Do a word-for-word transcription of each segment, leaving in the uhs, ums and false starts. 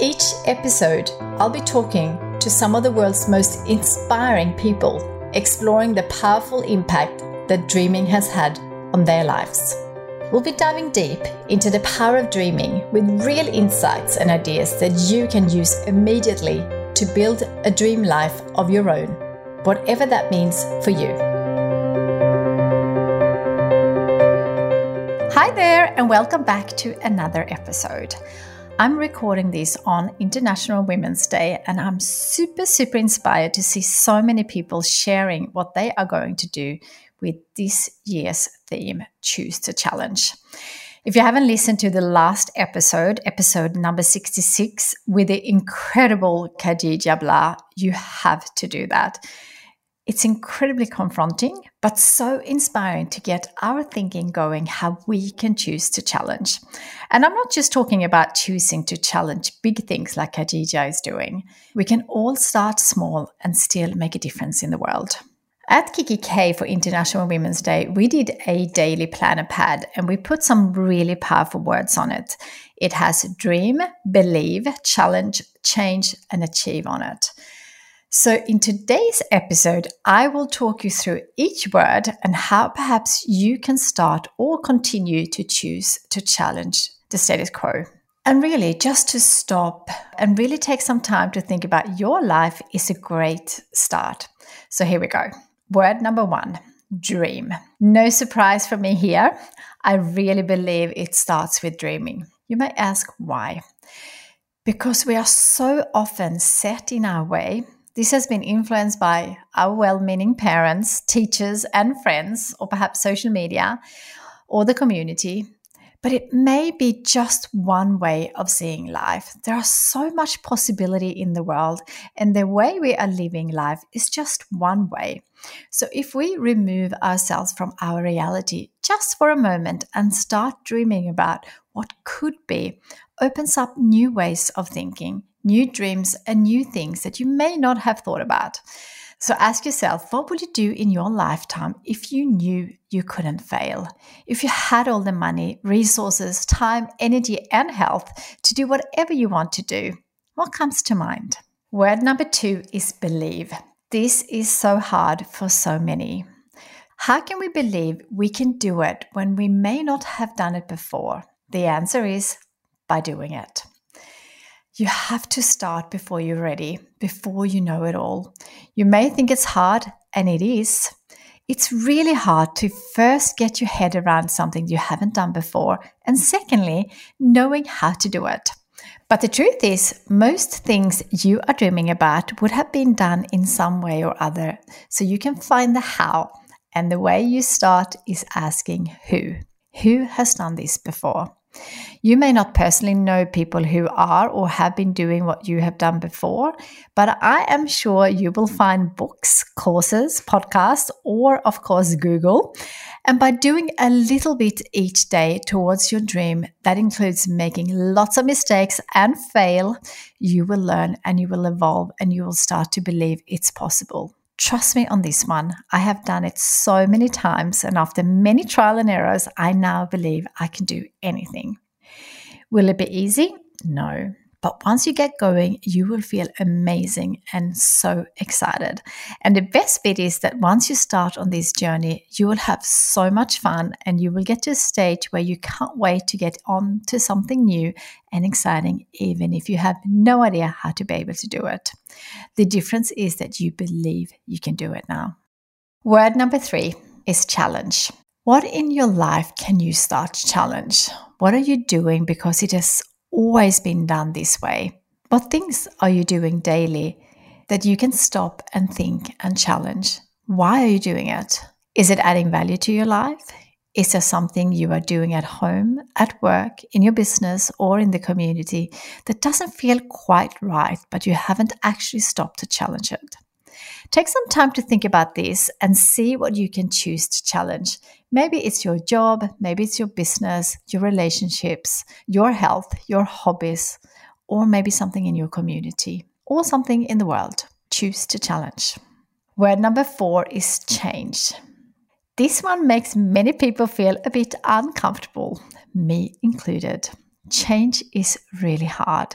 Each episode, I'll be talking to some of the world's most inspiring people, exploring the powerful impact that dreaming has had on their lives. We'll be diving deep into the power of dreaming with real insights and ideas that you can use immediately to build a dream life of your own, whatever that means for you. Hi there, and welcome back to another episode. I'm recording this on International Women's Day, and I'm super, super inspired to see so many people sharing what they are going to do with this year's theme, Choose to Challenge. If you haven't listened to the last episode, episode number sixty-six, with the incredible Khadija Gbla, you have to do that. It's incredibly confronting, but so inspiring to get our thinking going how we can choose to challenge. And I'm not just talking about choosing to challenge big things like Khadija is doing. We can all start small and still make a difference in the world. At Kikki K for International Women's Day, we did a daily planner pad and we put some really powerful words on it. It has dream, believe, challenge, change, and achieve on it. So in today's episode, I will talk you through each word and how perhaps you can start or continue to choose to challenge the status quo. And really, just to stop and really take some time to think about your life is a great start. So here we go. Word number one, dream. No surprise for me here. I really believe it starts with dreaming. You may ask why. Because we are so often set in our way. This has been influenced by our well-meaning parents, teachers, and friends, or perhaps social media or the community. But it may be just one way of seeing life. There are so much possibility in the world, and the way we are living life is just one way. So if we remove ourselves from our reality just for a moment and start dreaming about what could be, opens up new ways of thinking, new dreams, and new things that you may not have thought about. So ask yourself, what would you do in your lifetime if you knew you couldn't fail? If you had all the money, resources, time, energy, and health to do whatever you want to do, what comes to mind? Word number two is believe. This is so hard for so many. How can we believe we can do it when we may not have done it before? The answer is by doing it. You have to start before you're ready, before you know it all. You may think it's hard, and it is. It's really hard to first get your head around something you haven't done before, and secondly, knowing how to do it. But the truth is, most things you are dreaming about would have been done in some way or other, so you can find the how, and the way you start is asking who. Who has done this before? You may not personally know people who are or have been doing what you have done before, but I am sure you will find books, courses, podcasts, or of course Google. And by doing a little bit each day towards your dream, that includes making lots of mistakes and fail, you will learn and you will evolve and you will start to believe it's possible. Trust me on this one. I have done it so many times, and after many trial and errors, I now believe I can do anything. Will it be easy? No. But once you get going, you will feel amazing and so excited. And the best bit is that once you start on this journey, you will have so much fun and you will get to a stage where you can't wait to get on to something new and exciting, even if you have no idea how to be able to do it. The difference is that you believe you can do it now. Word number three is challenge. What in your life can you start to challenge? What are you doing because it has always been done this way? What things are you doing daily that you can stop and think and challenge? Why are you doing it? Is it adding value to your life? Is there something you are doing at home, at work, in your business, or in the community that doesn't feel quite right, but you haven't actually stopped to challenge it? Take some time to think about this and see what you can choose to challenge. Maybe it's your job, maybe it's your business, your relationships, your health, your hobbies, or maybe something in your community or something in the world. Choose to challenge. Word number four is change. This one makes many people feel a bit uncomfortable, me included. Change is really hard.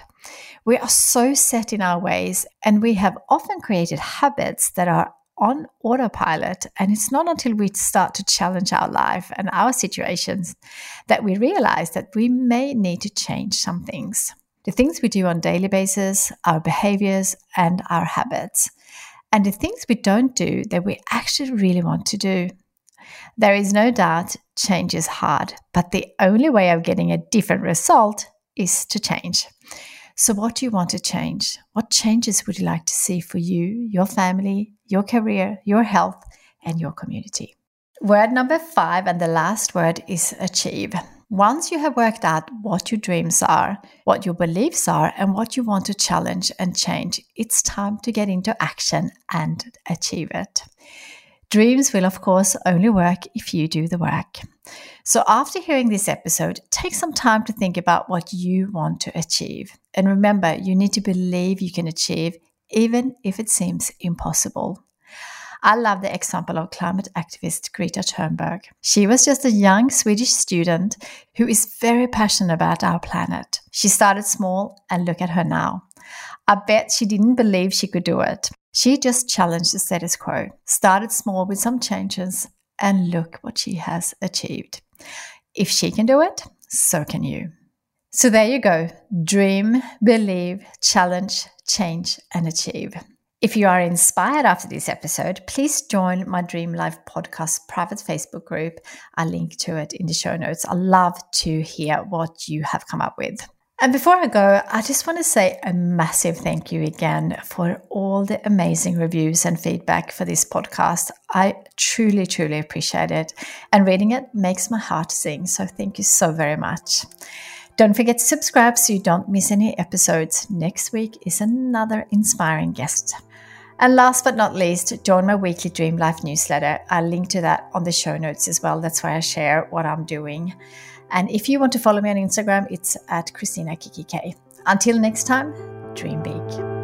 We are so set in our ways, and we have often created habits that are on autopilot, and it's not until we start to challenge our life and our situations that we realize that we may need to change some things. The things we do on a daily basis, our behaviors and our habits, and the things we don't do that we actually really want to do. There is no doubt change is hard, but the only way of getting a different result is to change. So what do you want to change? What changes would you like to see for you, your family, your career, your health, and your community? Word number five and the last word is achieve. Once you have worked out what your dreams are, what your beliefs are, and what you want to challenge and change, it's time to get into action and achieve it. Dreams will, of course, only work if you do the work. So after hearing this episode, take some time to think about what you want to achieve. And remember, you need to believe you can achieve, even if it seems impossible. I love the example of climate activist Greta Thunberg. She was just a young Swedish student who is very passionate about our planet. She started small, and look at her now. I bet she didn't believe she could do it. She just challenged the status quo, started small with some changes, and look what she has achieved. If she can do it, so can you. So there you go. Dream, believe, challenge, change, and achieve. If you are inspired after this episode, please join my Dream Life podcast private Facebook group. I'll link to it in the show notes. I love to hear what you have come up with. And before I go, I just want to say a massive thank you again for all the amazing reviews and feedback for this podcast. I truly, truly appreciate it. And reading it makes my heart sing. So thank you so very much. Don't forget to subscribe so you don't miss any episodes. Next week is another inspiring guest. And last but not least, join my weekly Dream Life newsletter. I'll link to that on the show notes as well. That's where I share what I'm doing. And if you want to follow me on Instagram, it's at Kristina Kikki K. Until next time, dream big.